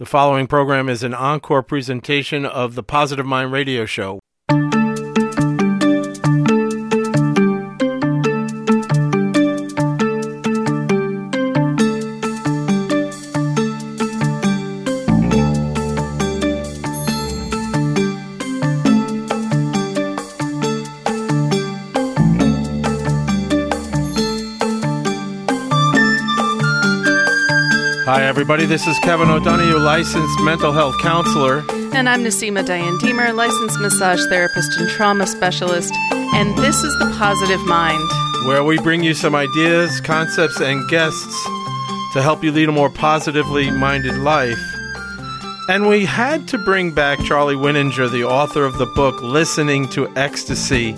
The following program is an encore presentation of the Positive Mind Radio Show. Hi, everybody. This is Kevin O'Donoghue, licensed mental health counselor. And I'm Nisima Dyan Diemer, licensed massage therapist and trauma specialist. And this is The Positive Mind, where we bring you some ideas, concepts, and guests to help you lead a more positively minded life. And we had to bring back Charley Wininger, the author of the book, Listening to Ecstasy,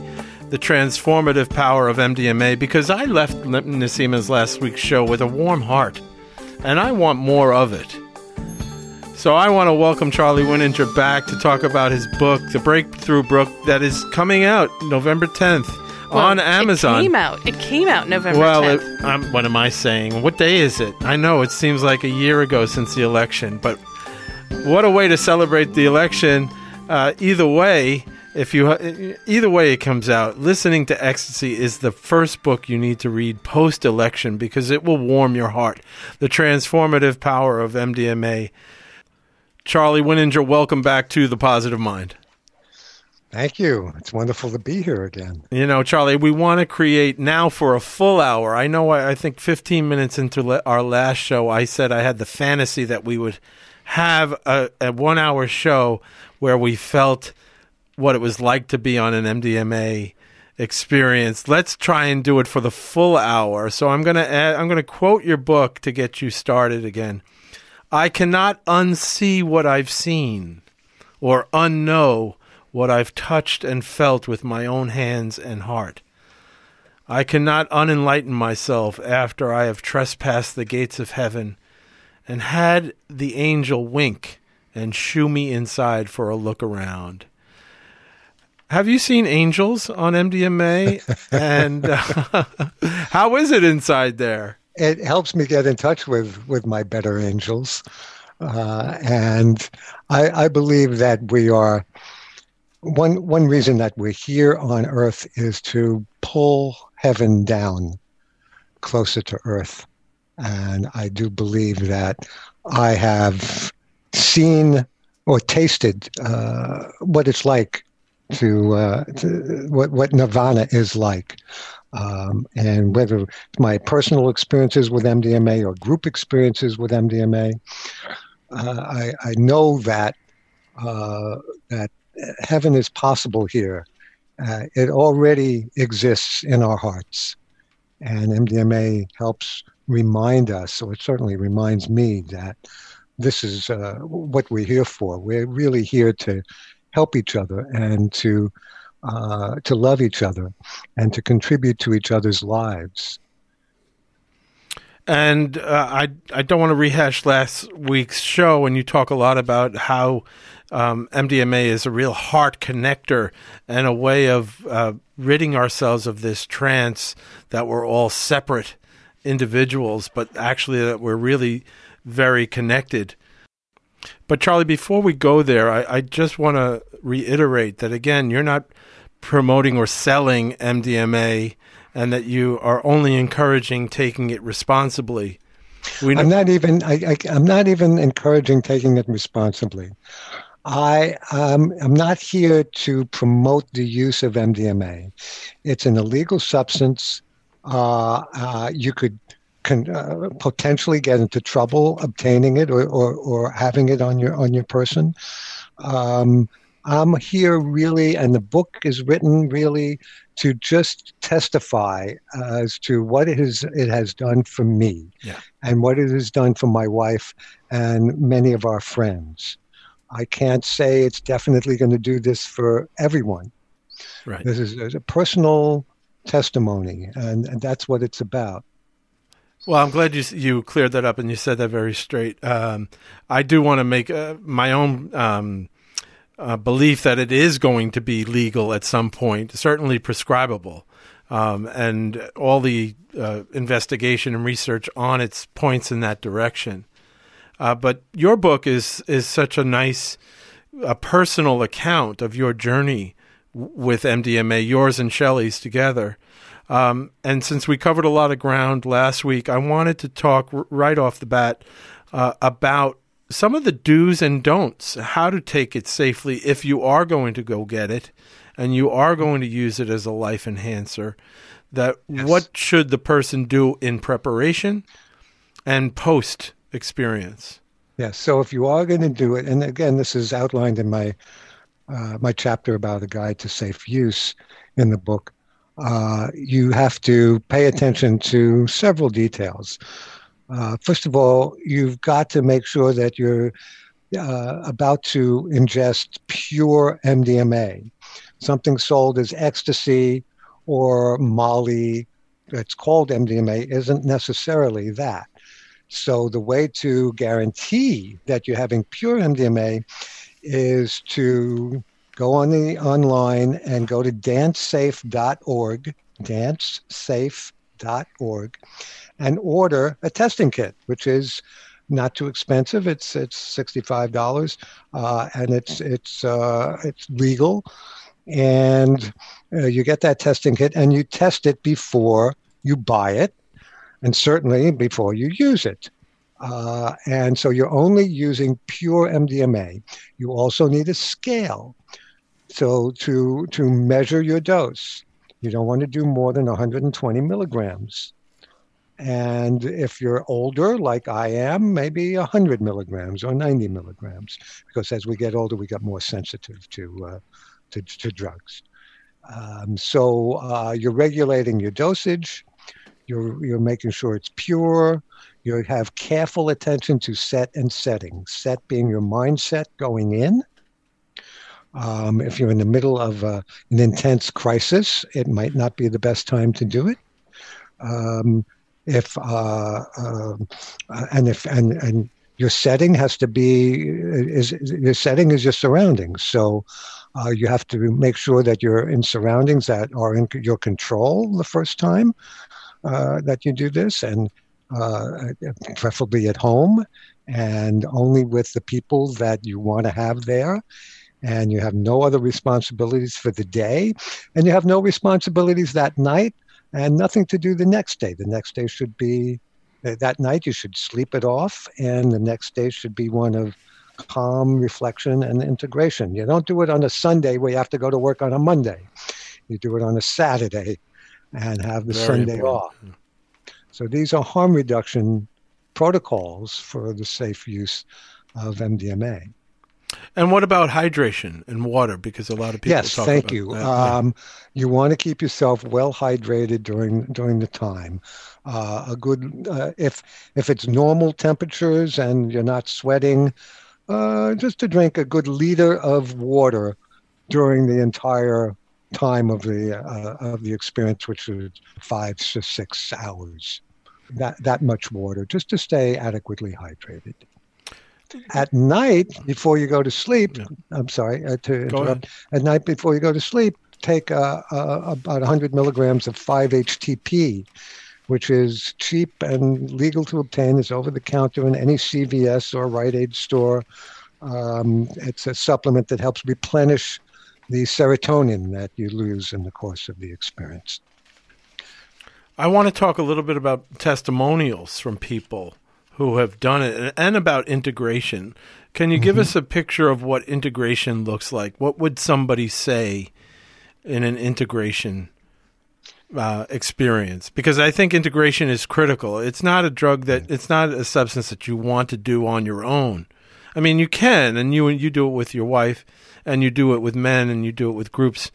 The Transformative Power of MDMA, because I left Nisima's last week's show with a warm heart. And I want more of it. So I want to welcome Charley Wininger back to talk about his book, The Breakthrough Book, that is coming out November 10th on Amazon. It came out November 10th. What am I saying? What day is it? I know it seems like a year ago since the election, but what a way to celebrate the election. Either way it comes out, Listening to Ecstasy is the first book you need to read post-election because it will warm your heart. The Transformative Power of MDMA. Charley Wininger, welcome back to The Positive Mind. Thank you. It's wonderful to be here again. You know, Charley, we want to create now for a full hour. I know I think 15 minutes into our last show, I said I had the fantasy that we would have a one-hour show where we felt what it was like to be on an MDMA experience. Let's try and do it for the full hour. So I'm going to quote your book to get you started again. I cannot unsee what I've seen or unknow what I've touched and felt with my own hands and heart. I cannot unenlighten myself after I have trespassed the gates of heaven and had the angel wink and shoo me inside for a look around. Have you seen angels on MDMA? And how is it inside there? It helps me get in touch with my better angels. And I believe that we are, one reason that we're here on Earth is to pull heaven down closer to Earth. And I do believe that I have seen or tasted what it's like to what nirvana is like. And whether my personal experiences with MDMA or group experiences with MDMA, I know that that heaven is possible here. It already exists in our hearts. And MDMA helps remind us, or it certainly reminds me, that this is what we're here for. We're really here to help each other and to love each other and to contribute to each other's lives. And I don't want to rehash last week's show, and you talk a lot about how MDMA is a real heart connector and a way of ridding ourselves of this trance that we're all separate individuals, but actually that we're really very connected. But Charley, before we go there, I just want to reiterate that, again, you're not promoting or selling MDMA and that you are only encouraging taking it responsibly. I'm not even encouraging taking it responsibly. I'm not here to promote the use of MDMA. It's an illegal substance. You could Can potentially get into trouble obtaining it or having it on your person. I'm here really, and the book is written really to just testify as to what it has done for me, and what it has done for my wife and many of our friends. I can't say it's definitely going to do this for everyone. Right. This is a personal testimony, and that's what it's about. Well, I'm glad you cleared that up and you said that very straight. I do want to make my own belief that it is going to be legal at some point, certainly prescribable. And all the investigation and research on it points in that direction. But your book is such a nice, a personal account of your journey with MDMA, yours and Shelley's together. And since we covered a lot of ground last week, I wanted to talk right off the bat about some of the do's and don'ts, how to take it safely if you are going to go get it and you are going to use it as a life enhancer, that yes. What should the person do in preparation and post experience? Yes. So if you are going to do it, and again, this is outlined in my my chapter about a guide to safe use in the book, you have to pay attention to several details. First of all, you've got to make sure that you're about to ingest pure MDMA, something sold as ecstasy or Molly. It's called MDMA, isn't necessarily that. So the way to guarantee that you're having pure MDMA is to go on the online and go to dancesafe.org, dancesafe.org, and order a testing kit, which is not too expensive. It's $65, and it's legal. And you get that testing kit, and you test it before you buy it, and certainly before you use it. And so you're only using pure MDMA. You also need a scale, so to measure your dose. You don't want to do more than 120 milligrams. And if you're older, like I am, maybe 100 milligrams or 90 milligrams, because as we get older, we get more sensitive to drugs. So you're regulating your dosage. You're making sure it's pure. You have careful attention to set and setting. Set being your mindset going in. If you're in the middle of an intense crisis, it might not be the best time to do it. If your setting has to be your setting is your surroundings. So you have to make sure that you're in surroundings that are in your control the first time that you do this, and preferably at home, and only with the people that you want to have there. And you have no other responsibilities for the day, and you have no responsibilities that night, and nothing to do the next day. The next day should be, that night you should sleep it off, and the next day should be one of calm reflection and integration. You don't do it on a Sunday where you have to go to work on a Monday. You do it on a Saturday and have the Sunday off. So these are harm reduction protocols for the safe use of MDMA. And what about hydration and water? Because a lot of people talk about that. Yes, thank you. You want to keep yourself well hydrated during the time. A good if it's normal temperatures and you're not sweating, just to drink a good liter of water during the entire time of the experience, which is 5 to 6 hours. That much water, just to stay adequately hydrated. At night, before you go to sleep, I'm sorry to interrupt. At night, before you go to sleep, take about 100 milligrams of 5-HTP, which is cheap and legal to obtain. It's over the counter in any CVS or Rite Aid store. It's a supplement that helps replenish the serotonin that you lose in the course of the experience. I want to talk a little bit about testimonials from people who have done it, and about integration. Can you give us a picture of what integration looks like? What would somebody say in an integration experience? Because I think integration is critical. It's not a drug it's not a substance that you want to do on your own. I mean, you can, and you do it with your wife, and you do it with men, and you do it with groups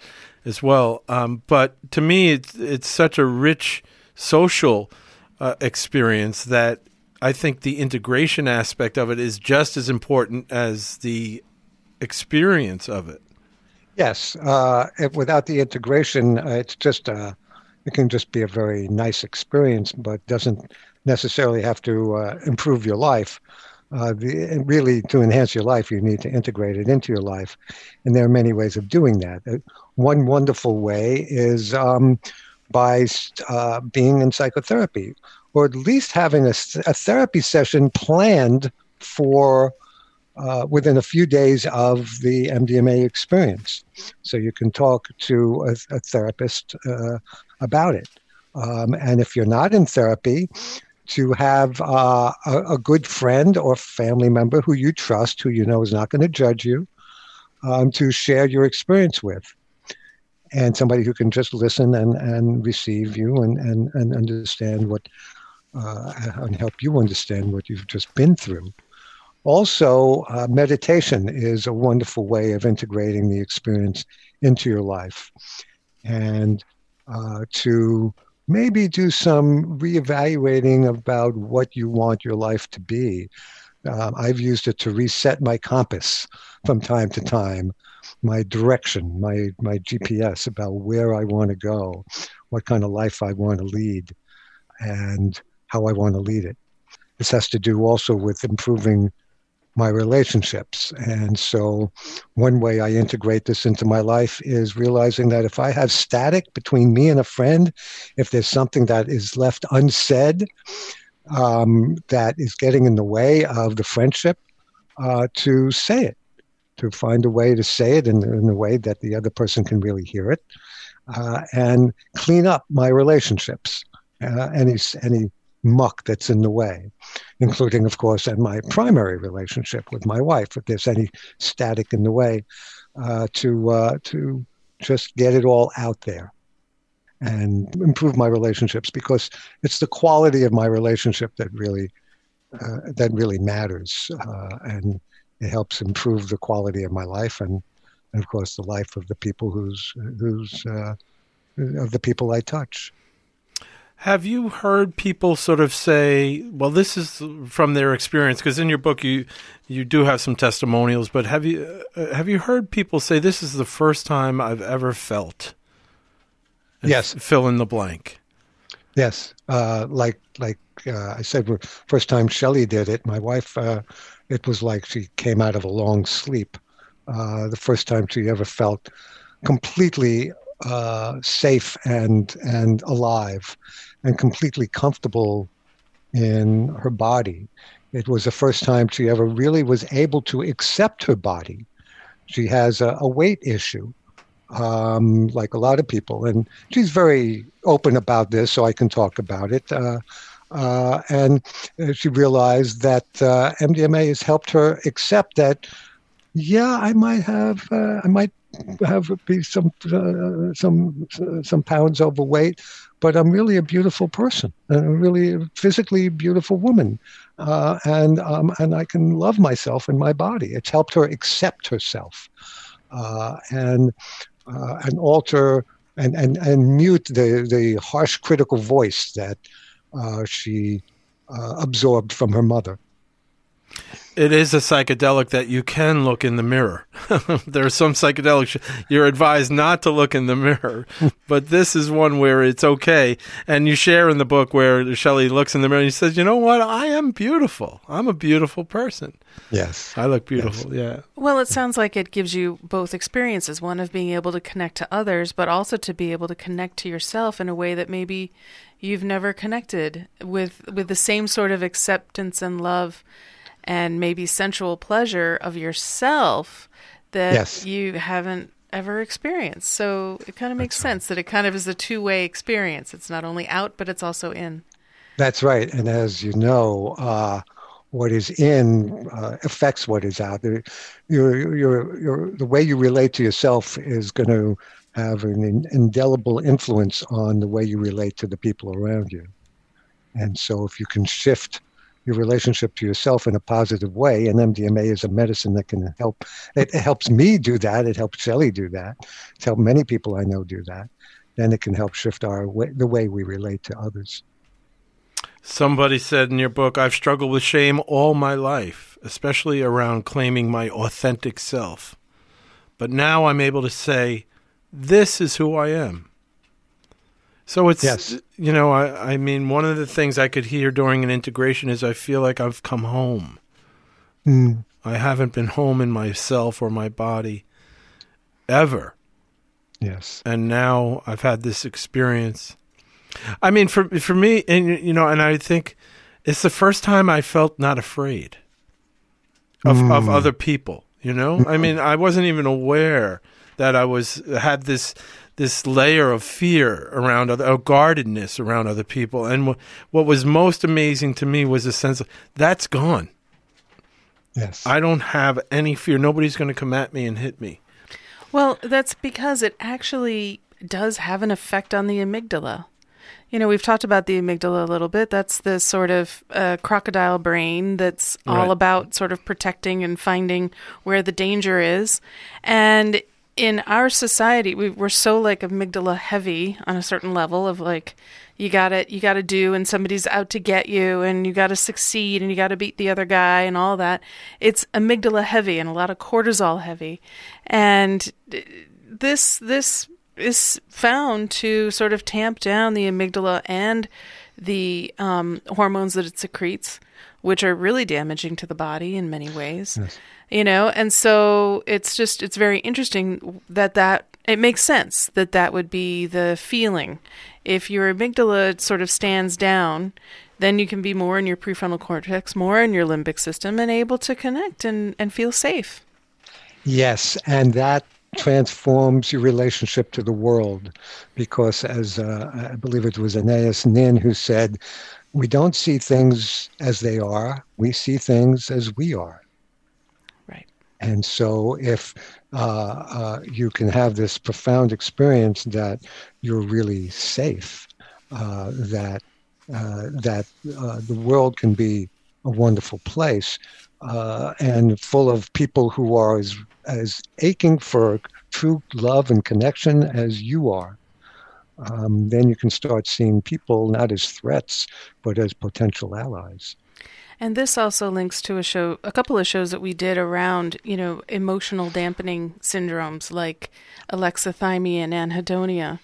as well. But to me, it's such a rich social experience that I think the integration aspect of it is just as important as the experience of it. Yes. Without the integration, it's just it can just be a very nice experience, but doesn't necessarily have to improve your life. Really, to enhance your life, you need to integrate it into your life. And there are many ways of doing that. One wonderful way is by being in psychotherapy, or at least having a therapy session planned for within a few days of the MDMA experience. So you can talk to a therapist about it. And if you're not in therapy, to have a good friend or family member who you trust, who you know is not going to judge you, to share your experience with. And somebody who can just listen and receive you and understand what, and help you understand what you've just been through. Also, meditation is a wonderful way of integrating the experience into your life. And to maybe do some reevaluating about what you want your life to be. I've used it to reset my compass from time to time, my direction, my GPS about where I want to go, what kind of life I want to lead, and how I want to lead it. This has to do also with improving my relationships. And so one way I integrate this into my life is realizing that if I have static between me and a friend, if there's something that is left unsaid, that is getting in the way of the friendship, to say it, to find a way to say it in a way that the other person can really hear it, and clean up my relationships, any muck that's in the way, including, of course, and my primary relationship with my wife. If there's any static in the way, to just get it all out there and improve my relationships, because it's the quality of my relationship that really matters, and it helps improve the quality of my life and of course, the life of the people of the people I touch. Have you heard people sort of say, well, this is from their experience, because in your book you do have some testimonials, but have you heard people say, this is the first time I've ever felt? And yes. Fill in the blank. Yes. Like I said, first time Shelley did it, my wife, it was like she came out of a long sleep. The first time she ever felt completely safe and alive and completely comfortable in her body. It was the first time she ever really was able to accept her body. She has a weight issue, like a lot of people, and she's very open about this, so I can talk about it. And she realized that MDMA has helped her accept that, yeah, I might have be some pounds overweight, but I'm really a beautiful person, and I'm really a physically beautiful woman, and I can love myself and my body. It's helped her accept herself, and alter and mute the harsh critical voice that she absorbed from her mother. It is a psychedelic that you can look in the mirror. There are some psychedelics you're advised not to look in the mirror, but this is one where it's okay. And you share in the book where Shelley looks in the mirror and she says, you know what? I am beautiful. I'm a beautiful person. Yes. I look beautiful. Yes. Yeah. Well, it sounds like it gives you both experiences, one of being able to connect to others, but also to be able to connect to yourself in a way that maybe you've never connected with the same sort of acceptance and love and maybe sensual pleasure of yourself that yes. you haven't ever experienced. So it kind of makes sense that it kind of is a two-way experience. It's not only out, but it's also in. That's right. And as you know, what is in affects what is out. The way you relate to yourself is going to have an indelible influence on the way you relate to the people around you. And so if you can shift your relationship to yourself in a positive way, and MDMA is a medicine that can help. It helps me do that. It helps Shelley do that. It's helped many people I know do that. Then it can help shift the way we relate to others. Somebody said in your book, I've struggled with shame all my life, especially around claiming my authentic self. But now I'm able to say, this is who I am. So it's, yes. You know, I mean, one of the things I could hear during an integration is I feel like I've come home. Mm. I haven't been home in myself or my body ever. Yes. And now I've had this experience. I mean, for me, and I think it's the first time I felt not afraid. of other people, you know? I mean, I wasn't even aware that I had this layer of fear around guardedness around other people. And what was most amazing to me was a sense of, that's gone. Yes. I don't have any fear. Nobody's going to come at me and hit me. Well, that's because it actually does have an effect on the amygdala. You know, we've talked about the amygdala a little bit. That's the sort of crocodile brain that's all about sort of protecting and finding where the danger is. And in our society, we're so like amygdala heavy on a certain level of like, you got to do, and somebody's out to get you, and you got to succeed, and you got to beat the other guy, and all that. It's amygdala heavy and a lot of cortisol heavy. And this is found to sort of tamp down the amygdala and the hormones that it secretes, which are really damaging to the body in many ways. Yes. You know, and so it's very interesting that it makes sense that would be the feeling. If your amygdala sort of stands down, then you can be more in your prefrontal cortex, more in your limbic system, and able to connect and feel safe. Yes, and that transforms your relationship to the world, because as I believe it was Anais Nin who said, we don't see things as they are, we see things as we are. Right. And so if you can have this profound experience that you're really safe, that the world can be a wonderful place, and full of people who are as aching for true love and connection as you are, then you can start seeing people not as threats, but as potential allies. And this also links to a couple of shows that we did around, you know, emotional dampening syndromes like alexithymia and anhedonia.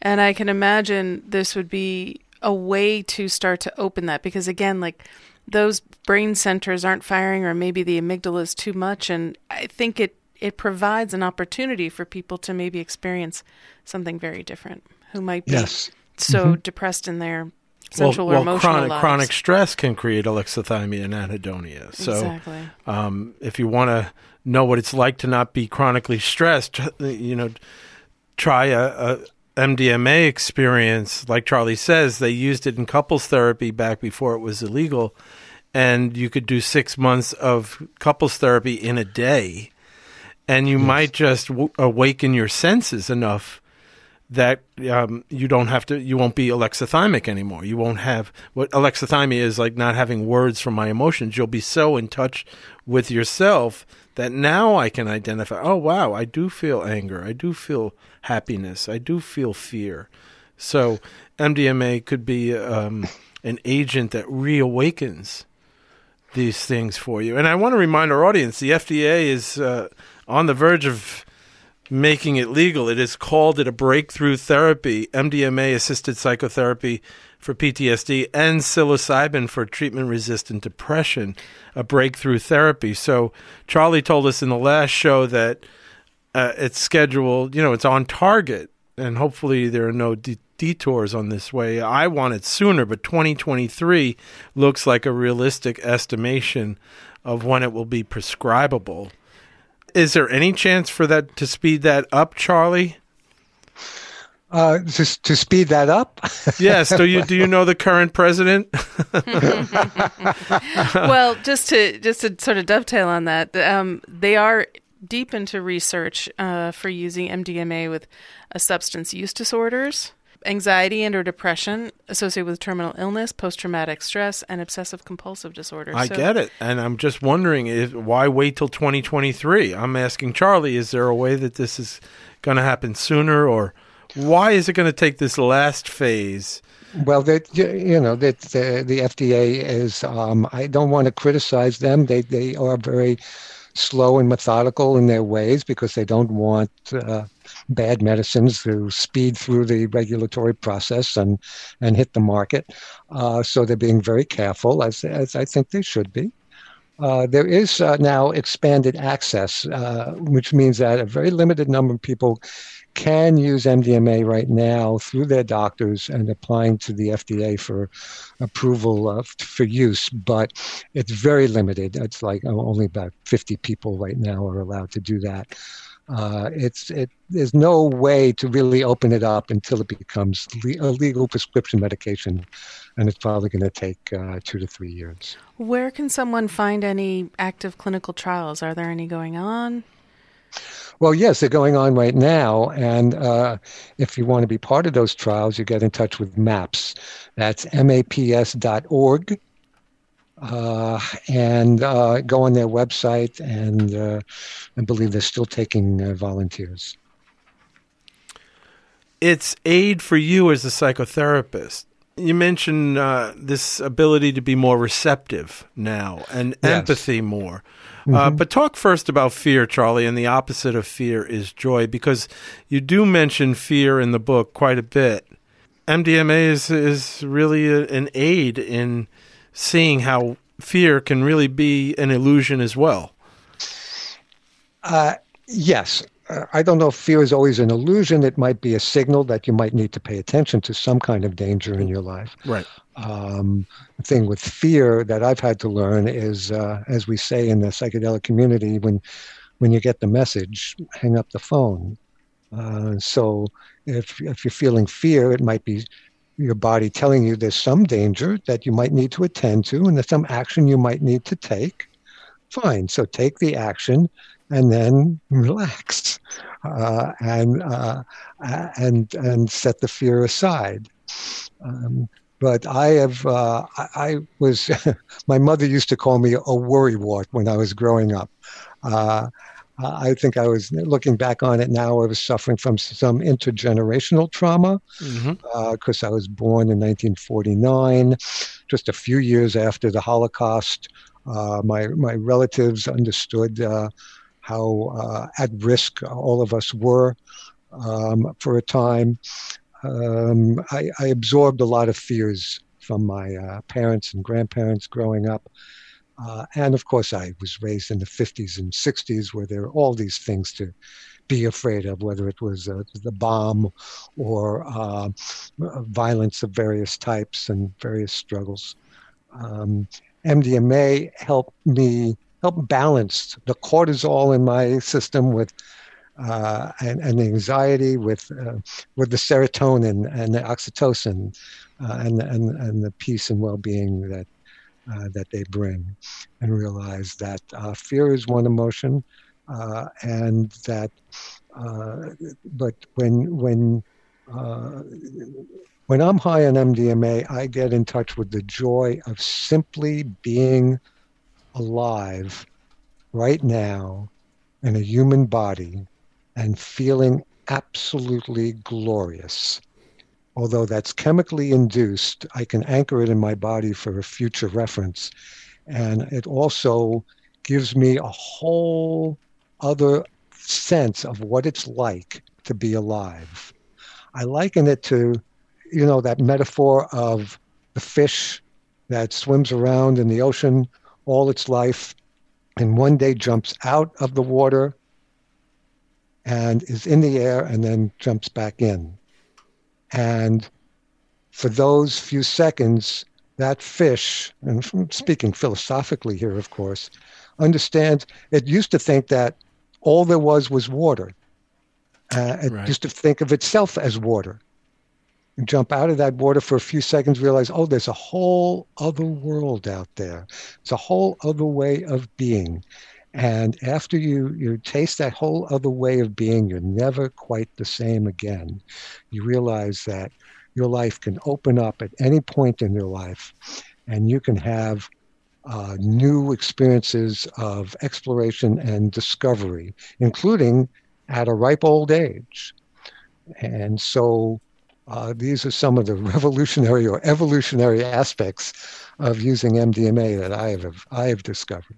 And I can imagine this would be a way to start to open that, because again, like, those brain centers aren't firing, or maybe the amygdala is too much. And I think it provides an opportunity for people to maybe experience something very different, who might be depressed in their central or emotional lives. Chronic stress can create alexithymia and anhedonia. So exactly. If you want to know what it's like to not be chronically stressed, you know, try a MDMA experience. Like Charley says, they used it in couples therapy back before it was illegal, and you could do 6 months of couples therapy in a day, and you might just awaken your senses enough that you won't be alexithymic anymore. You won't have what alexithymia is, like not having words for my emotions. You'll be so in touch with yourself that now I can identify, oh, wow, I do feel anger. I do feel happiness. I do feel fear. So MDMA could be an agent that reawakens these things for you. And I want to remind our audience, the FDA is on the verge of making it legal. It has called it a breakthrough therapy, MDMA-assisted psychotherapy for PTSD and psilocybin for treatment-resistant depression, a breakthrough therapy. So Charley told us in the last show that it's scheduled, you know, it's on target, and hopefully there are no detours on this way. I want it sooner, but 2023 looks like a realistic estimation of when it will be prescribable. Is there any chance for that to speed that up, Charley? To speed that up? Yes. Do you know the current president? Well, just to sort of dovetail on that, they are deep into research for using MDMA with substance use disorders, anxiety and/or depression associated with terminal illness, post-traumatic stress, and obsessive-compulsive disorder. I get it. And I'm just wondering, why wait till 2023? I'm asking Charley, is there a way that this is going to happen sooner, or why is it going to take this last phase? Well, the FDA is, I don't want to criticize them. They are very slow and methodical in their ways, because they don't want bad medicines to speed through the regulatory process and hit the market. So they're being very careful, as I think they should be. There is now expanded access, which means that a very limited number of people can use MDMA right now through their doctors and applying to the FDA for approval for use, but it's very limited. It's like only about 50 people right now are allowed to do that. There's no way to really open it up until it becomes a legal prescription medication, and it's probably going to take 2 to 3 years. Where can someone find any active clinical trials? Are there any going on? Well, yes, they're going on right now, and if you want to be part of those trials, you get in touch with MAPS. That's MAPS.org. And go on their website, and I believe they're still taking volunteers. It's aid for you as a psychotherapist. You mentioned this ability to be more receptive now and empathy more. Mm-hmm. But talk first about fear, Charley, and the opposite of fear is joy, because you do mention fear in the book quite a bit. MDMA is really an aid in seeing how fear can really be an illusion as well. Yes. I don't know if fear is always an illusion. It might be a signal that you might need to pay attention to some kind of danger in your life. Right. The thing with fear that I've had to learn is, as we say in the psychedelic community, when you get the message, hang up the phone. So if you're feeling fear, it might be your body telling you there's some danger that you might need to attend to, and there's some action you might need to take. Fine. So take the action and then relax and set the fear aside. But I have, my mother used to call me a worrywart when I was growing up. I think I was, looking back on it now, I was suffering from some intergenerational trauma because I was born in 1949, just a few years after the Holocaust. My relatives understood how at risk all of us were for a time. I absorbed a lot of fears from my parents and grandparents growing up. And of course, I was raised in the 50s and 60s, where there were all these things to be afraid of, whether it was the bomb or violence of various types and various struggles. MDMA helped me balance the cortisol in my system with and anxiety with the serotonin and the oxytocin and the peace and well-being that they bring, and realize that fear is one emotion, and that but when I'm high on MDMA, I get in touch with the joy of simply being alive right now in a human body and feeling absolutely glorious. Although that's chemically induced, I can anchor it in my body for a future reference. And it also gives me a whole other sense of what it's like to be alive. I liken it to, that metaphor of the fish that swims around in the ocean all its life and one day jumps out of the water and is in the air and then jumps back in. And for those few seconds, that fish, and speaking philosophically here, of course, understands it used to think that all there was water. It Right. used to think of itself as water. You jump out of that water for a few seconds, realize, oh, there's a whole other world out there. It's a whole other way of being. And after you taste that whole other way of being, you're never quite the same again. You realize that your life can open up at any point in your life, and you can have new experiences of exploration and discovery, including at a ripe old age. And so these are some of the revolutionary or evolutionary aspects of using MDMA that I have discovered.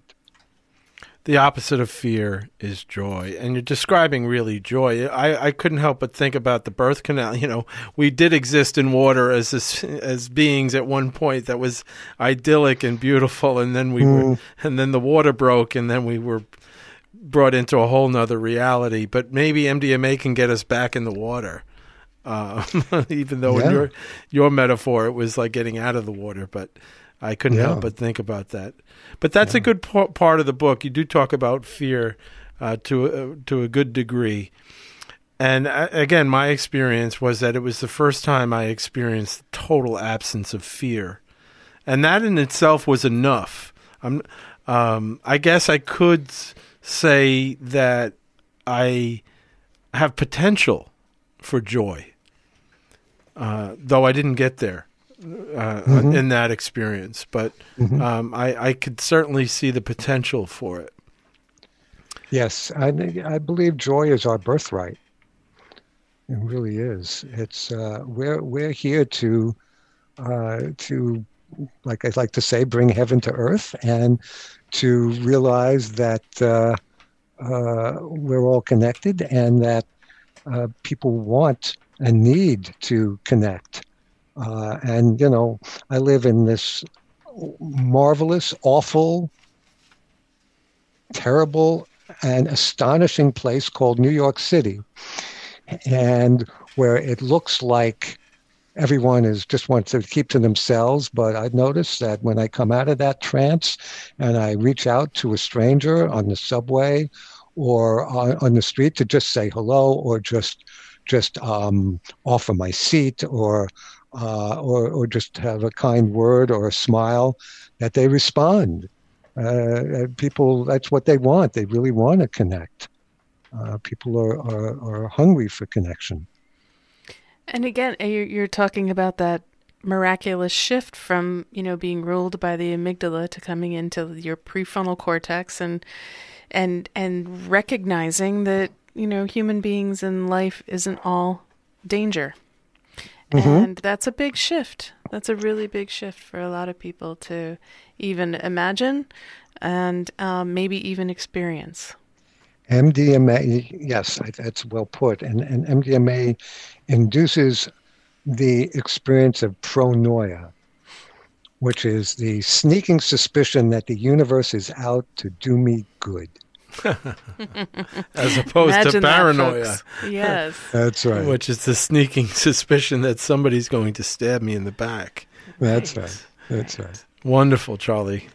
The opposite of fear is joy. And you're describing really joy. I couldn't help but think about the birth canal. We did exist in water as beings at one point that was idyllic and beautiful. And then the water broke, and then we were brought into a whole nother reality, but maybe MDMA can get us back in the water. Even though in your metaphor, it was like getting out of the water, but I couldn't help but think about that. But that's a good part of the book. You do talk about fear to a good degree. And again, my experience was that it was the first time I experienced total absence of fear. And that in itself was enough. I guess I could say that I have potential for joy, though I didn't get there in that experience. But I could certainly see the potential for it. Yes, I believe joy is our birthright. It really is. It's we're here to like I like to say, bring heaven to earth, and to realize that we're all connected, and that people want and need to connect. And you know, I live in this marvelous, awful, terrible, and astonishing place called New York City, and where it looks like everyone is just wants to keep to themselves. But I've noticed that when I come out of that trance and I reach out to a stranger on the subway or on the street to just say hello, or just offer my seat, or just have a kind word or a smile, that they respond. People, that's what they want. They really want to connect. People are hungry for connection. And again, you're talking about that miraculous shift from, you know, being ruled by the amygdala to coming into your prefrontal cortex, and recognizing that, you know, human beings and life isn't all danger. Mm-hmm. And that's a big shift. That's a really big shift for a lot of people to even imagine and maybe even experience. MDMA, yes, that's well put. And MDMA induces the experience of pronoia, which is the sneaking suspicion that the universe is out to do me good. As opposed to paranoia. That, yes. That's right. Which is the sneaking suspicion that somebody's going to stab me in the back. That's right. That's right. Wonderful, Charley.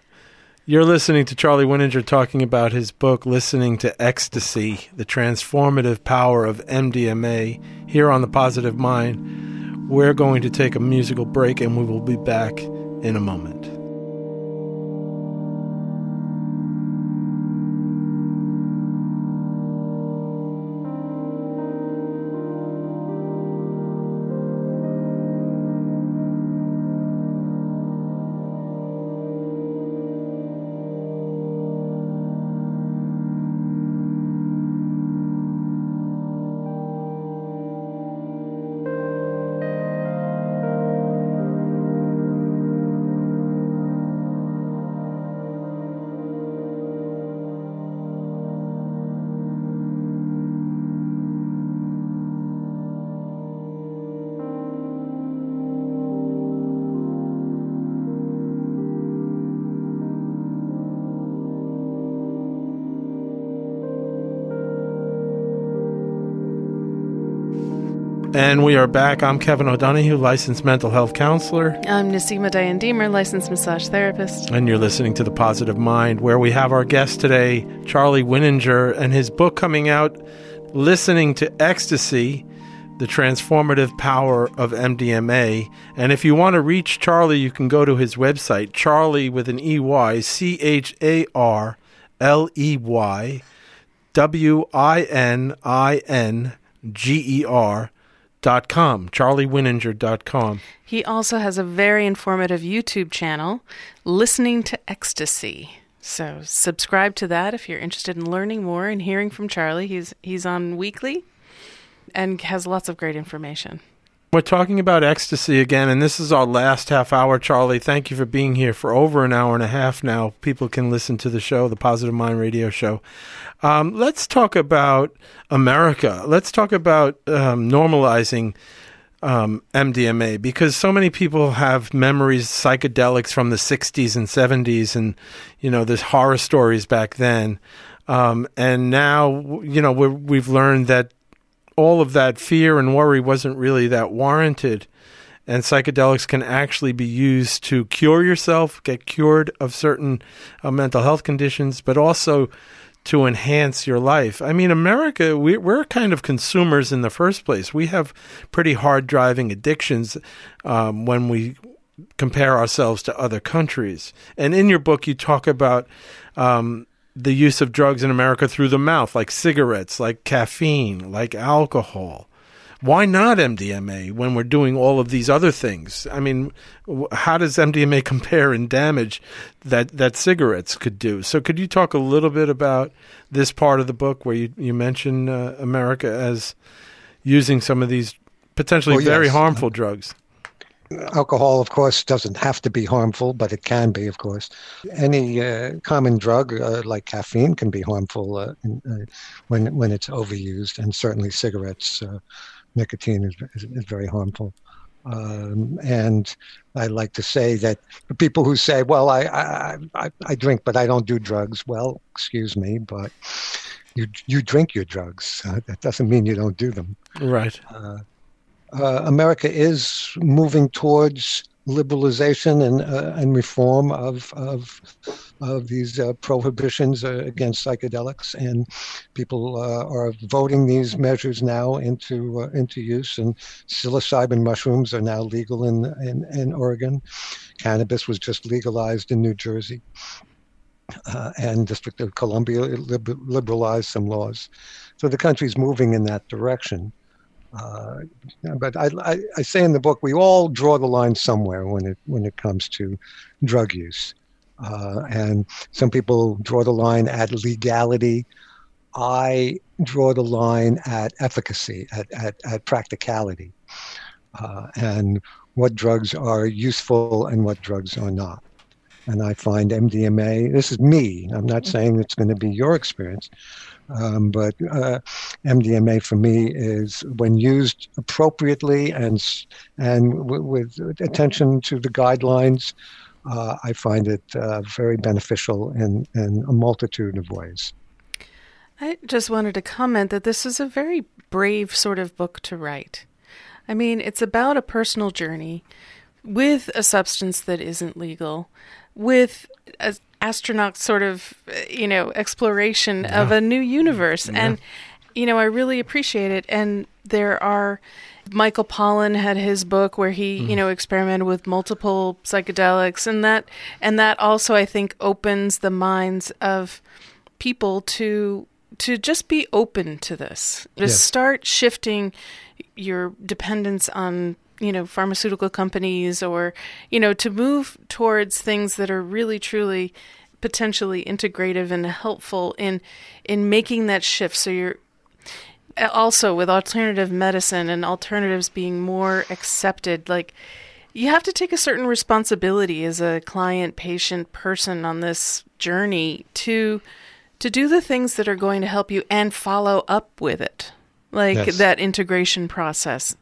You're listening to Charley Wininger talking about his book, Listening to Ecstasy, The Transformative Power of MDMA, here on The Positive Mind. We're going to take a musical break, and we will be back in a moment. And we are back. I'm Kevin O'Donoghue, licensed mental health counselor. I'm Nisima Dyan Diemer, licensed massage therapist. And you're listening to The Positive Mind, where we have our guest today, Charley Wininger, and his book coming out, Listening to Ecstasy, The Transformative Power of MDMA. And if you want to reach Charley, you can go to his website, Charley with an E-Y, C-H-A-R-L-E-Y, W-I-N-I-N-G-E-R, .com, charleywininger.com. He also has a very informative YouTube channel, Listening to Ecstasy. So subscribe to that if you're interested in learning more and hearing from Charley. He's on weekly and has lots of great information. We're talking about ecstasy again, and this is our last half hour, Charley. Thank you for being here for over an hour and a half now. People can listen to the show, the Positive Mind Radio Show. Let's talk about America. Let's talk about normalizing MDMA, because so many people have memories, psychedelics from the 60s and 70s, and, you know, there's horror stories back then. And now, you know, we've learned that all of that fear and worry wasn't really that warranted. And psychedelics can actually be used to cure yourself, get cured of certain mental health conditions, but also to enhance your life. I mean, America, we're kind of consumers in the first place. We have pretty hard-driving addictions when we compare ourselves to other countries. And in your book, you talk about the use of drugs in America through the mouth, like cigarettes, like caffeine, like alcohol. Why not MDMA when we're doing all of these other things? I mean, how does MDMA compare in damage that cigarettes could do? So could you talk a little bit about this part of the book where you mention America as using some of these potentially very harmful drugs? Alcohol, of course, doesn't have to be harmful, but it can be, of course. Any common drug like caffeine can be harmful when it's overused, and certainly cigarettes. Nicotine is very harmful. And I like to say that the people who say, well, I drink, but I don't do drugs. Well, excuse me, but you drink your drugs. That doesn't mean you don't do them. Right. America is moving towards liberalization and reform of these prohibitions against psychedelics, and people are voting these measures now into use. And psilocybin mushrooms are now legal in Oregon. Cannabis was just legalized in New Jersey, and District of Columbia liberalized some laws. So the country's moving in that direction. But I say in the book, we all draw the line somewhere when it comes to drug use. And some people draw the line at legality. I draw the line at efficacy, at practicality, and what drugs are useful and what drugs are not. And I find MDMA, this is me, I'm not saying it's going to be your experience, but MDMA for me is, when used appropriately and with attention to the guidelines, I find it very beneficial in a multitude of ways. I just wanted to comment that this is a very brave sort of book to write. I mean, it's about a personal journey with a substance that isn't legal, with an astronaut sort of, exploration of a new universe. Yeah. And, I really appreciate it. And there are, Michael Pollan had his book where he, experimented with multiple psychedelics. And that also, I think, opens the minds of people to just be open to this, start shifting your dependence on pharmaceutical companies, or, to move towards things that are really, truly potentially integrative and helpful in making that shift. So you're also with alternative medicine and alternatives being more accepted, like you have to take a certain responsibility as a client, patient, person on this journey to do the things that are going to help you and follow up with it. That integration process,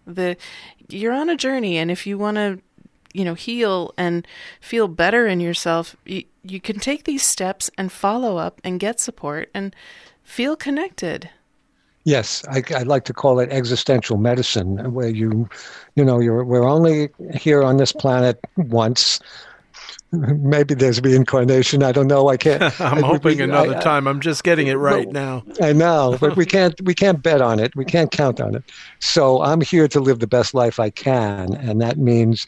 you're on a journey, and if you want to, heal and feel better in yourself, you can take these steps and follow up and get support and feel connected. Yes, I like to call it existential medicine, where we're only here on this planet once. Maybe there's reincarnation. I don't know. I can't. I'm hoping another time. I'm just getting it right now. I know, but we can't bet on it. We can't count on it. So I'm here to live the best life I can, and that means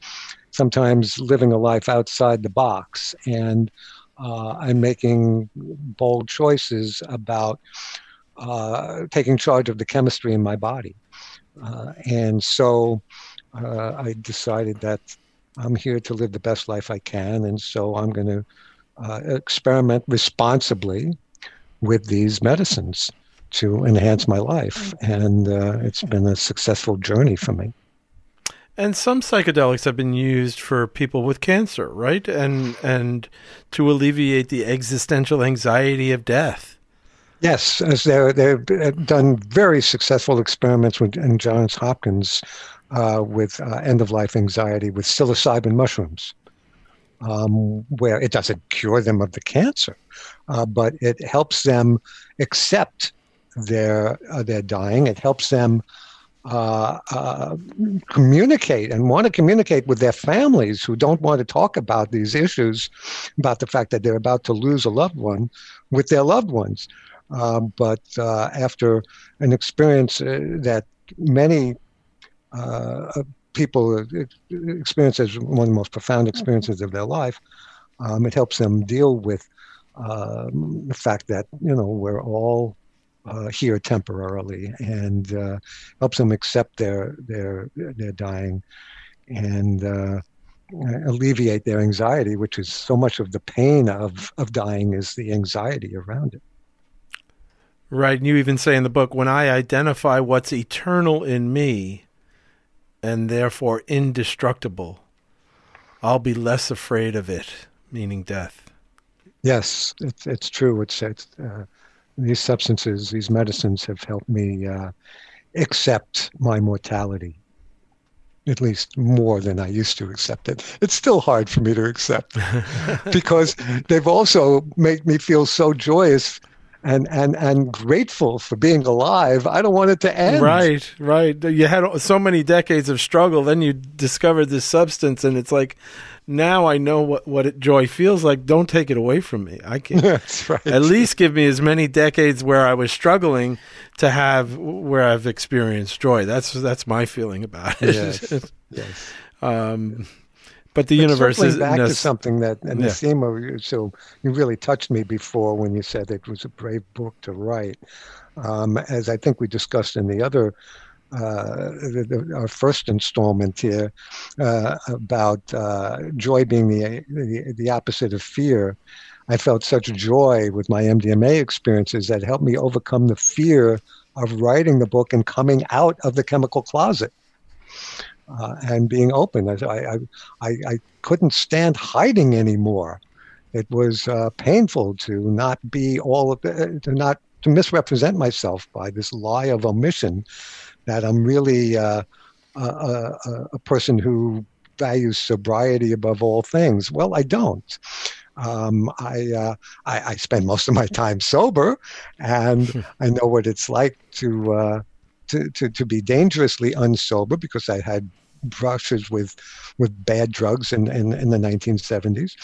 sometimes living a life outside the box. And I'm making bold choices about taking charge of the chemistry in my body. And so I decided that I'm here to live the best life I can, and so I'm going to experiment responsibly with these medicines to enhance my life. And it's been a successful journey for me. And some psychedelics have been used for people with cancer, right? And to alleviate the existential anxiety of death. Yes, as they've done very successful experiments in Johns Hopkins with end-of-life anxiety with psilocybin mushrooms. where it doesn't cure them of the cancer, but it helps them accept their dying. It helps them communicate and want to communicate with their families who don't want to talk about these issues, about the fact that they're about to lose a loved one, with their loved ones. But after an experience that many people experience as one of the most profound experiences of their life, it helps them deal with the fact that, you know, we're all here temporarily, and helps them accept their dying and alleviate their anxiety, which is so much of the pain of dying is the anxiety around it. Right, and you even say in the book, when I identify what's eternal in me and therefore indestructible, I'll be less afraid of it, meaning death. Yes, it's true. These substances, these medicines have helped me accept my mortality, at least more than I used to accept it. It's still hard for me to accept because they've also made me feel so joyous and grateful for being alive. I don't want it to end. Right. You had so many decades of struggle. Then you discovered this substance, and it's like, now I know what joy feels like. Don't take it away from me. I can't. That's right. At least give me as many decades where I was struggling to have, where I've experienced joy. That's my feeling about it. Yes. But the universe is back to something that, and Nisima, so you really touched me before when you said it was a brave book to write. As I think we discussed in the other, our first installment here, about joy being the opposite of fear. I felt such joy with my MDMA experiences that helped me overcome the fear of writing the book and coming out of the chemical closet. And being open. I couldn't stand hiding anymore. It was painful to not be all of the, to misrepresent myself by this lie of omission that I'm really a person who values sobriety above all things. Well, I don't. I spend most of my time sober, and I know what it's like to be dangerously unsober, because I had brushes with bad drugs in the 1970s.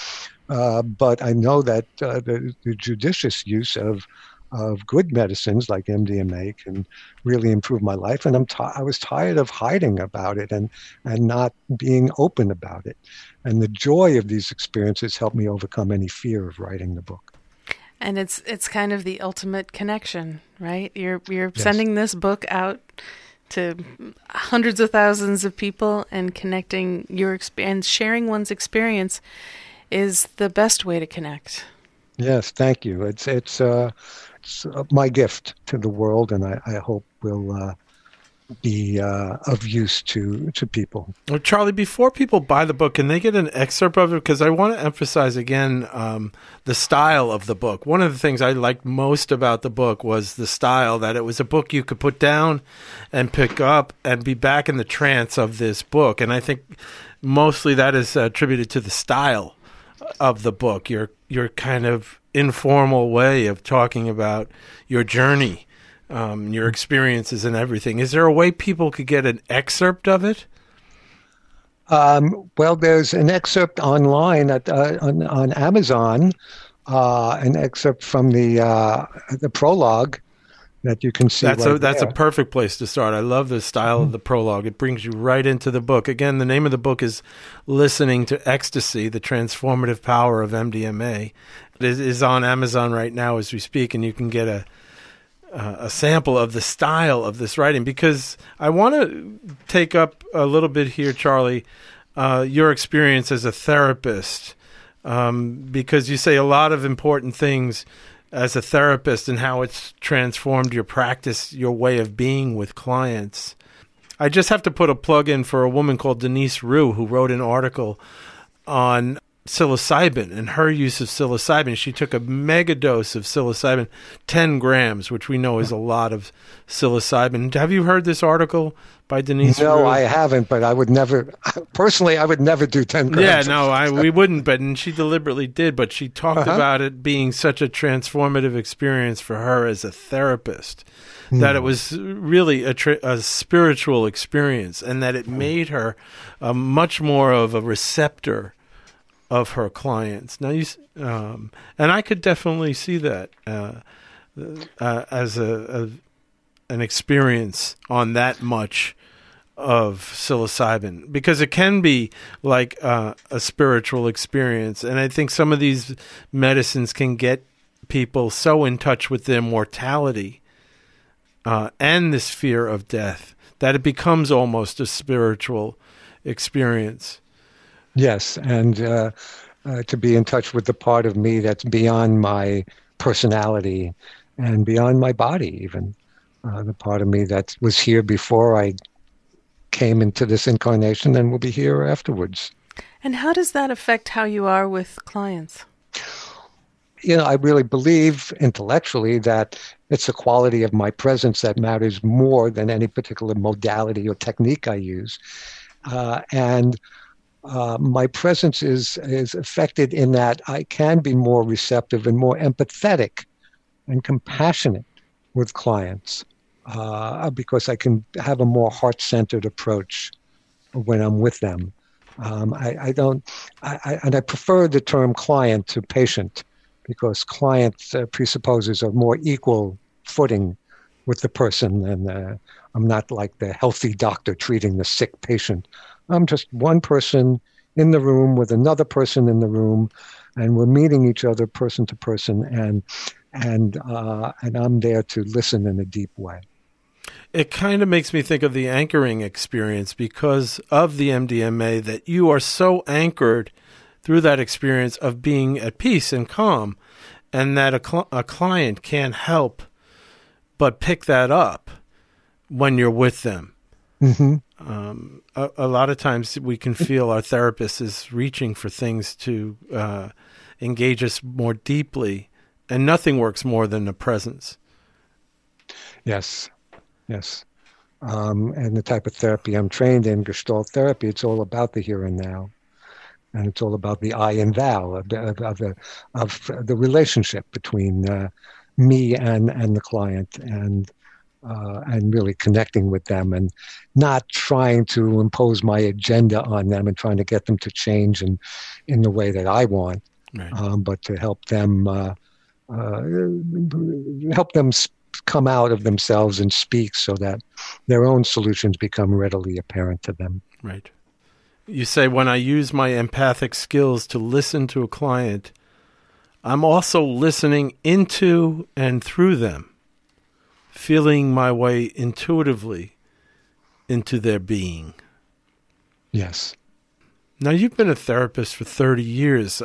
But I know that the judicious use of good medicines like MDMA can really improve my life. And I was tired of hiding about it and not being open about it. And the joy of these experiences helped me overcome any fear of writing the book. And it's kind of the ultimate connection, right? You're yes. sending this book out to hundreds of thousands of people, and connecting and sharing one's experience is the best way to connect. Yes, thank you. It's my gift to the world, and I hope will be of use to people. Well, Charley, before people buy the book, can they get an excerpt of it? Because I want to emphasize again the style of the book. One of the things I liked most about the book was the style, that it was a book you could put down and pick up and be back in the trance of this book. And I think mostly that is attributed to the style of the book, your kind of informal way of talking about your journey, your experiences and everything. Is there a way people could get an excerpt of it? Well, there's an excerpt online on Amazon, an excerpt from the prologue that you can see. That's a perfect place to start. I love the style of the prologue. It brings you right into the book. Again, the name of the book is Listening to Ecstasy, The Transformative Power of MDMA. It is on Amazon right now as we speak, and you can get a sample of the style of this writing, because I want to take up a little bit here, Charley, your experience as a therapist, because you say a lot of important things as a therapist and how it's transformed your practice, your way of being with clients. I just have to put a plug in for a woman called Denise Rue, who wrote an article on psilocybin and her use of psilocybin. She took a mega dose of psilocybin, 10 grams, which we know is a lot of psilocybin. Have you heard this article by Denise Rue? No, I haven't, but I would never, personally, I would never do 10 grams. Yeah, no, we wouldn't, but and she deliberately did, but she talked about it being such a transformative experience for her as a therapist, that it was really a spiritual experience, and that it made her much more of a receptor of her clients. Now, you and I could definitely see that as an experience on that much of psilocybin, because it can be like a spiritual experience. And I think some of these medicines can get people so in touch with their mortality and this fear of death that it becomes almost a spiritual experience. Yes, and to be in touch with the part of me that's beyond my personality and beyond my body even, the part of me that was here before I came into this incarnation and will be here afterwards. And how does that affect how you are with clients? You know, I really believe intellectually that it's the quality of my presence that matters more than any particular modality or technique I use. My presence is affected in that I can be more receptive and more empathetic and compassionate with clients because I can have a more heart-centered approach when I'm with them. I prefer the term client to patient because client presupposes a more equal footing with the person, and I'm not like the healthy doctor treating the sick patient. I'm just one person in the room with another person in the room, and we're meeting each other person to person, and I'm there to listen in a deep way. It kind of makes me think of the anchoring experience because of the MDMA, that you are so anchored through that experience of being at peace and calm, and that a client can't help but pick that up when you're with them. Mm-hmm. A lot of times we can feel our therapist is reaching for things to engage us more deeply, and nothing works more than the presence. Yes. And the type of therapy I'm trained in, Gestalt therapy, it's all about the here and now. And it's all about the I and thou, of the relationship between me and the client, and really connecting with them and not trying to impose my agenda on them and trying to get them to change in the way that I want, right. But to help them come out of themselves and speak so that their own solutions become readily apparent to them. Right. You say, when I use my empathic skills to listen to a client, I'm also listening into and through them, feeling my way intuitively into their being. Yes. Now, you've been a therapist for 30 years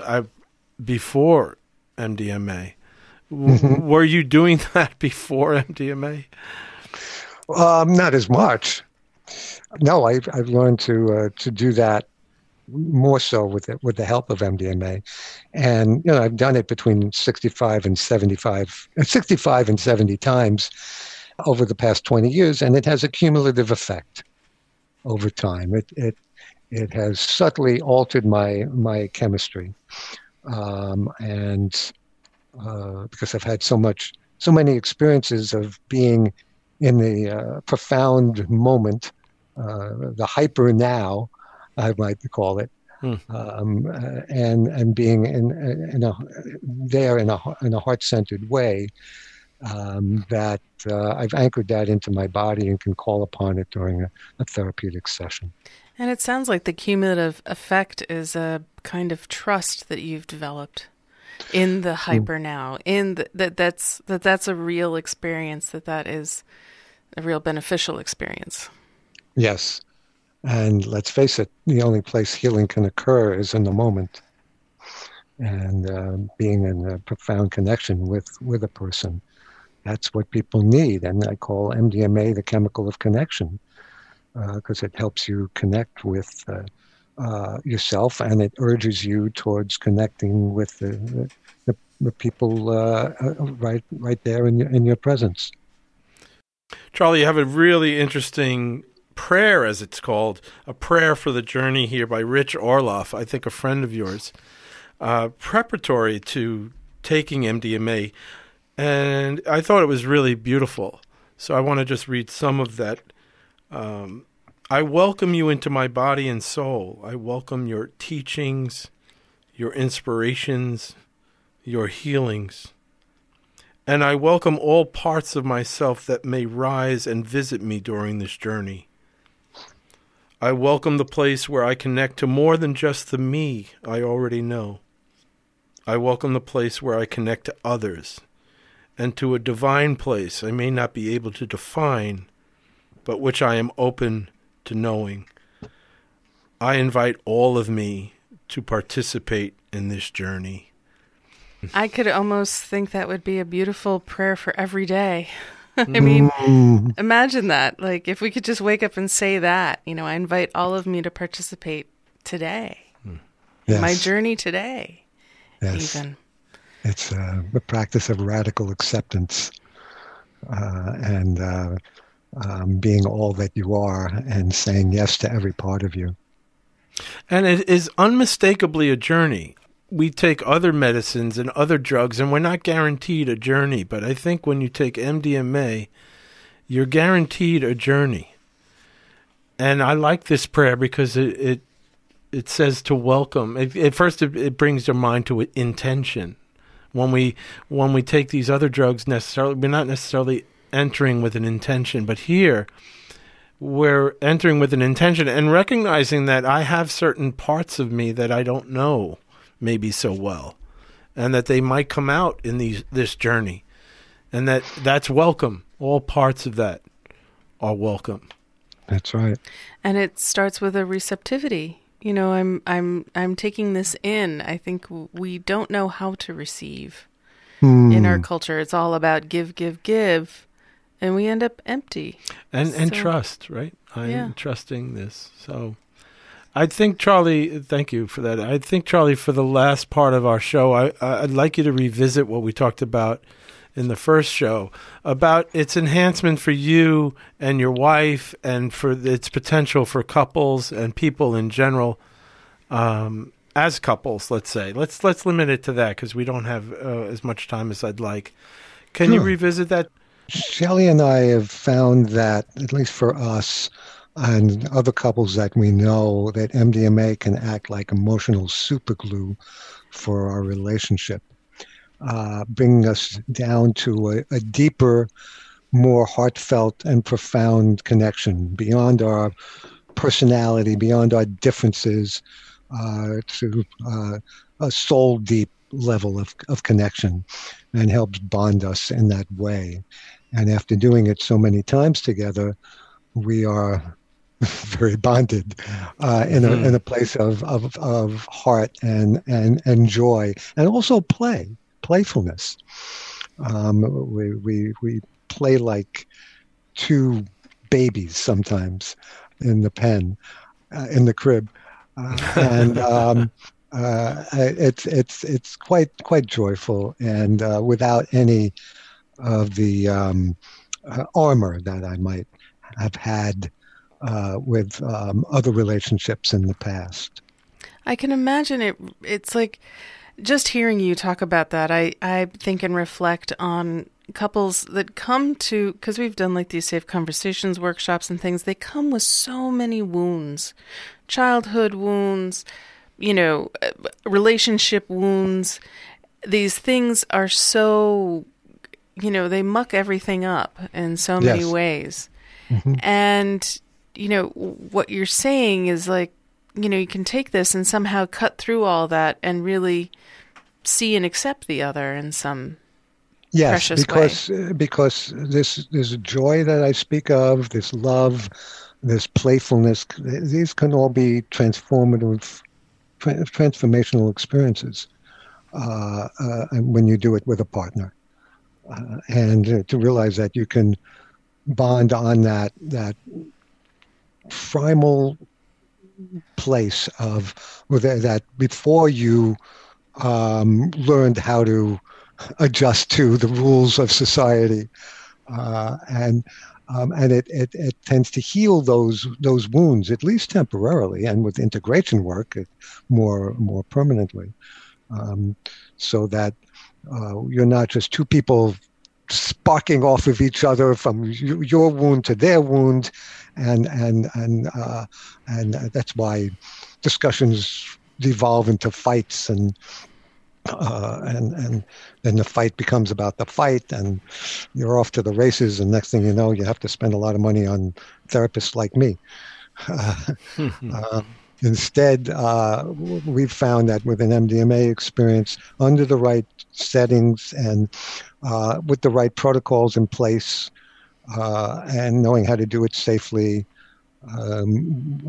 before MDMA. Were you doing that before MDMA? Not as much. No, I've learned to do that more so with the help of MDMA. And, you know, I've done it between 65 and 70 times over the past 20 years, and it has a cumulative effect over time. It has subtly altered my chemistry. Because I've had so many experiences of being in the profound moment, the hyper now, I might call it, and being in a heart-centered way, that I've anchored that into my body and can call upon it during a therapeutic session. And it sounds like the cumulative effect is a kind of trust that you've developed in the hyper now, that's a real experience, that is a real beneficial experience. Yes. And let's face it, the only place healing can occur is in the moment, and being in a profound connection with a person. That's what people need. And I call MDMA the chemical of connection because it helps you connect with yourself, and it urges you towards connecting with the people right there in your presence. Charley, you have a really interesting prayer, as it's called, a prayer for the journey here by Rich Orloff, I think a friend of yours, preparatory to taking MDMA. And I thought it was really beautiful. So I want to just read some of that. I welcome you into my body and soul. I welcome your teachings, your inspirations, your healings. And I welcome all parts of myself that may rise and visit me during this journey. I welcome the place where I connect to more than just the me I already know. I welcome the place where I connect to others and to a divine place I may not be able to define, but which I am open to knowing. I invite all of me to participate in this journey. I could almost think that would be a beautiful prayer for every day. I mean, imagine that. Like, if we could just wake up and say that, you know, I invite all of me to participate today, yes. My journey today, yes. Even. It's a practice of radical acceptance and being all that you are and saying yes to every part of you. And it is unmistakably a journey. We take other medicines and other drugs, and we're not guaranteed a journey. But I think when you take MDMA, you're guaranteed a journey. And I like this prayer because it says to welcome. At first, it brings your mind to intention. When we take these other drugs, necessarily we're not necessarily entering with an intention. But here, we're entering with an intention and recognizing that I have certain parts of me that I don't know maybe so well, and that they might come out in this journey, and that's welcome. All parts of that are welcome. That's right. And it starts with a receptivity. You know, I'm taking this in. I think we don't know how to receive in our culture. It's all about give, give, give, and we end up empty. And trust, right? I'm trusting this, so. I think, Charley, thank you for that. I think, Charley, for the last part of our show, I'd like you to revisit what we talked about in the first show about its enhancement for you and your wife and for its potential for couples and people in general, as couples, let's say. Let's limit it to that because we don't have as much time as I'd like. Can you revisit that? Shelley and I have found that, at least for us, and other couples that we know, that MDMA can act like emotional superglue for our relationship, bringing us down to a deeper, more heartfelt and profound connection beyond our personality, beyond our differences, to a soul-deep level of connection, and helps bond us in that way. And after doing it so many times together, we are very bonded in a place of heart and joy, and also playfulness. We play like two babies sometimes in the pen, in the crib, and it's quite joyful, and without any of the armor that I might have had with other relationships in the past. I can imagine it. It's like just hearing you talk about that, I think and reflect on couples that come to, because we've done like these safe conversations, workshops and things, they come with so many wounds, childhood wounds, you know, relationship wounds. These things are so, you know, they muck everything up in so many ways. Mm-hmm. And, you know, what you're saying is like, you know, you can take this and somehow cut through all that and really see and accept the other in some precious way. Yes, because this joy that I speak of, this love, this playfulness, these can all be transformational experiences when you do it with a partner. And to realize that you can bond on that primal place of that before you learned how to adjust to the rules of society, and it tends to heal those wounds, at least temporarily, and with integration work, more permanently, so that you're not just two people sparking off of each other from your wound to their wound, and that's why discussions devolve into fights, and then the fight becomes about the fight, and you're off to the races, and next thing you know, you have to spend a lot of money on therapists like me. Instead, we've found that with an MDMA experience, under the right settings and with the right protocols in place, and knowing how to do it safely,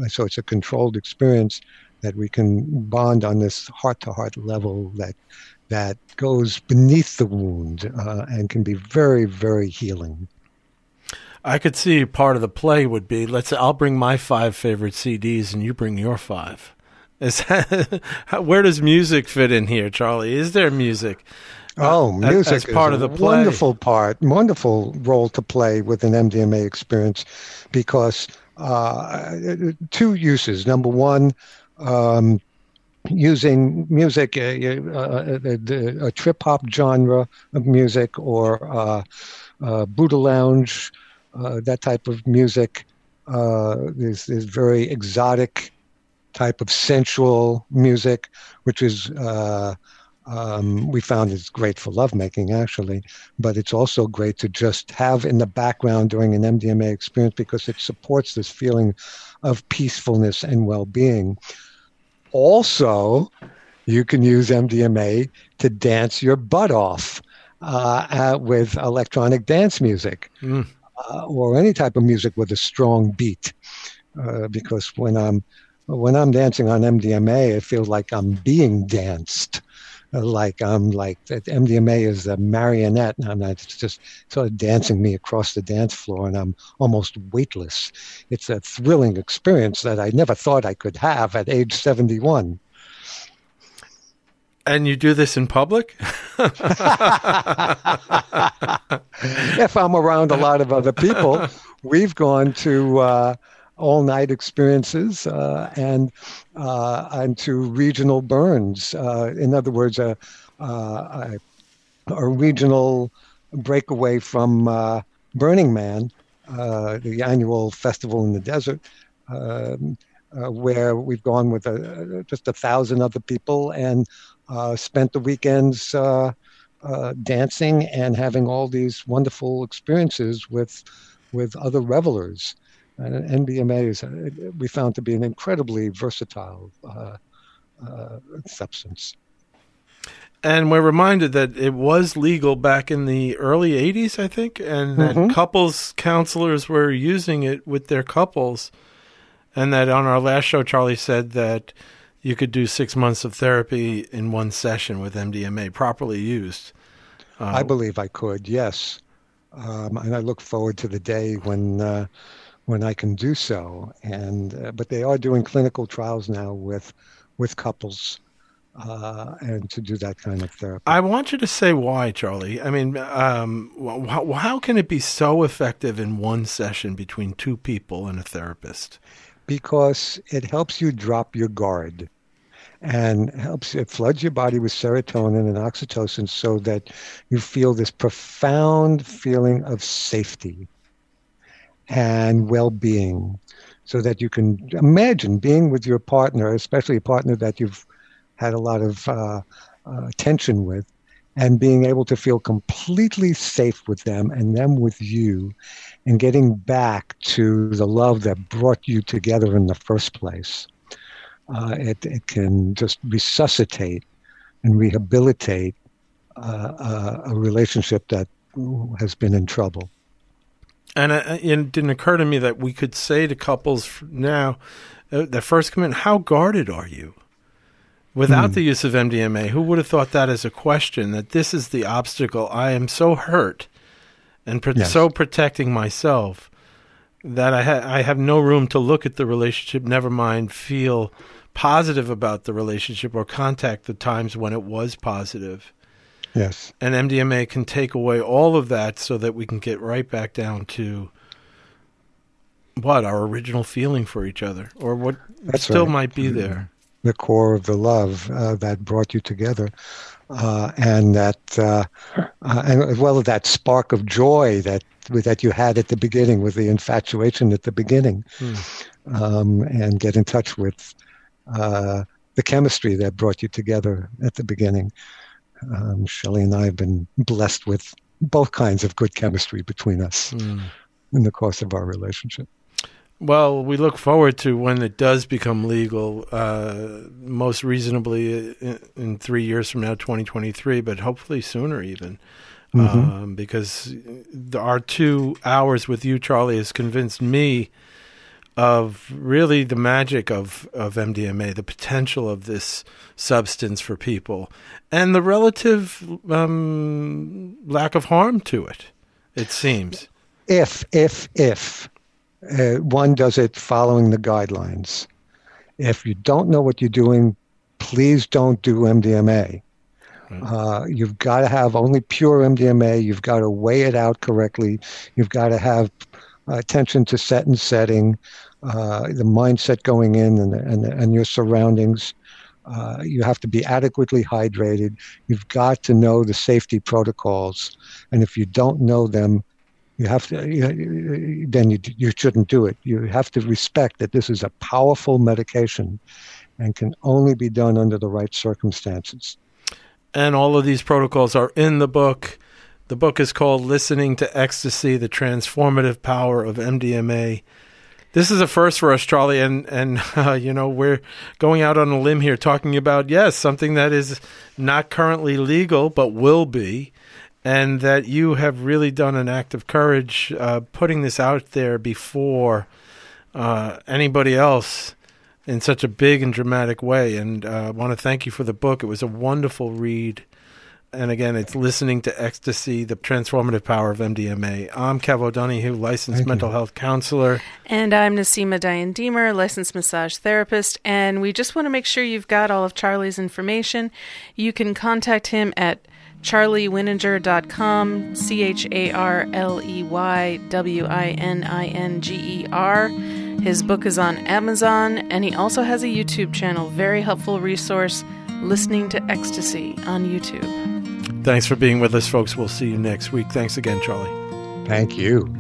so it's a controlled experience, that we can bond on this heart-to-heart level that goes beneath the wound and can be very, very healing. I could see part of the play would be, I'll bring my 5 favorite CDs and you bring your 5. Where does music fit in here, Charley? Is there music? Music as part is a wonderful role to play with an MDMA experience, because 2 uses. Number one, using music, a trip-hop genre of music, or Buddha Lounge, that type of music, is very exotic type of sensual music, which is we found is great for lovemaking, actually, but it's also great to just have in the background during an MDMA experience, because it supports this feeling of peacefulness and well-being. Also, you can use MDMA to dance your butt off with electronic dance music, or any type of music with a strong beat. Because when I'm dancing on MDMA, it feels like I'm being danced. MDMA is a marionette, and it's just sort of dancing me across the dance floor, and I'm almost weightless. It's a thrilling experience that I never thought I could have at age 71. And you do this in public? If I'm around a lot of other people. We've gone to all-night experiences and to regional burns. In other words, a regional breakaway from Burning Man, the annual festival in the desert, where we've gone with just 1,000 other people and spent the weekends dancing and having all these wonderful experiences with other revelers. And MDMA we found to be an incredibly versatile substance. And we're reminded that it was legal back in the early 80s, I think, and that couples counselors were using it with their couples. And that on our last show, Charley said that you could do 6 months of therapy in one session with MDMA, properly used. I believe I could, yes. And I look forward to the day when I can do so, but they are doing clinical trials now with couples, and to do that kind of therapy. I want you to say why, Charley. I mean, how can it be so effective in one session between 2 people and a therapist? Because it helps you drop your guard, and it floods your body with serotonin and oxytocin, so that you feel this profound feeling of safety and well-being, so that you can imagine being with your partner, especially a partner that you've had a lot of tension with, and being able to feel completely safe with them and them with you, and getting back to the love that brought you together in the first place. It can just resuscitate and rehabilitate a relationship that has been in trouble. And it didn't occur to me that we could say to couples now that first come in, how guarded are you? Without the use of MDMA, who would have thought that as a question, that this is the obstacle? I am so hurt and so protecting myself that I have no room to look at the relationship, never mind feel positive about the relationship or contact the times when it was positive. Yes. And MDMA can take away all of that so that we can get right back down to what our original feeling for each other, or what That's still right. might be there. The core of the love that brought you together, and that, and well, that spark of joy that you had at the beginning, with the infatuation at the beginning, and get in touch with the chemistry that brought you together at the beginning. Shelley and I have been blessed with both kinds of good chemistry between us in the course of our relationship. Well, we look forward to when it does become legal, most reasonably in 3 years from now, 2023, but hopefully sooner even, because our 2 hours with you, Charley, has convinced me of really the magic of MDMA, the potential of this substance for people, and the relative lack of harm to it, it seems. If one does it following the guidelines. If you don't know what you're doing, please don't do MDMA. You've got to have only pure MDMA. You've got to weigh it out correctly. You've got to have attention to setting, the mindset going in and your surroundings. You have to be adequately hydrated. You've got to know the safety protocols. And if you don't know them, you have to. You shouldn't do it. You have to respect that this is a powerful medication, and can only be done under the right circumstances. And all of these protocols are in the book. The book is called "Listening to Ecstasy: The Transformative Power of MDMA." This is a first for us, Charley, and you know, we're going out on a limb here, talking about something that is not currently legal but will be. And that you have really done an act of courage putting this out there before anybody else in such a big and dramatic way. And I want to thank you for the book. It was a wonderful read. And again, it's Listening to Ecstasy, The Transformative Power of MDMA. I'm Kev O'Donoghue, licensed mental health counselor. And I'm Nisima Dyan Diemer, licensed massage therapist. And we just want to make sure you've got all of Charley's information. You can contact him at charleywininger.com, CharleyWininger. His book is on Amazon, and he also has a YouTube channel, very helpful resource, Listening to Ecstasy on YouTube. Thanks for being with us, folks. We'll see you next week. Thanks again, Charley. Thank you.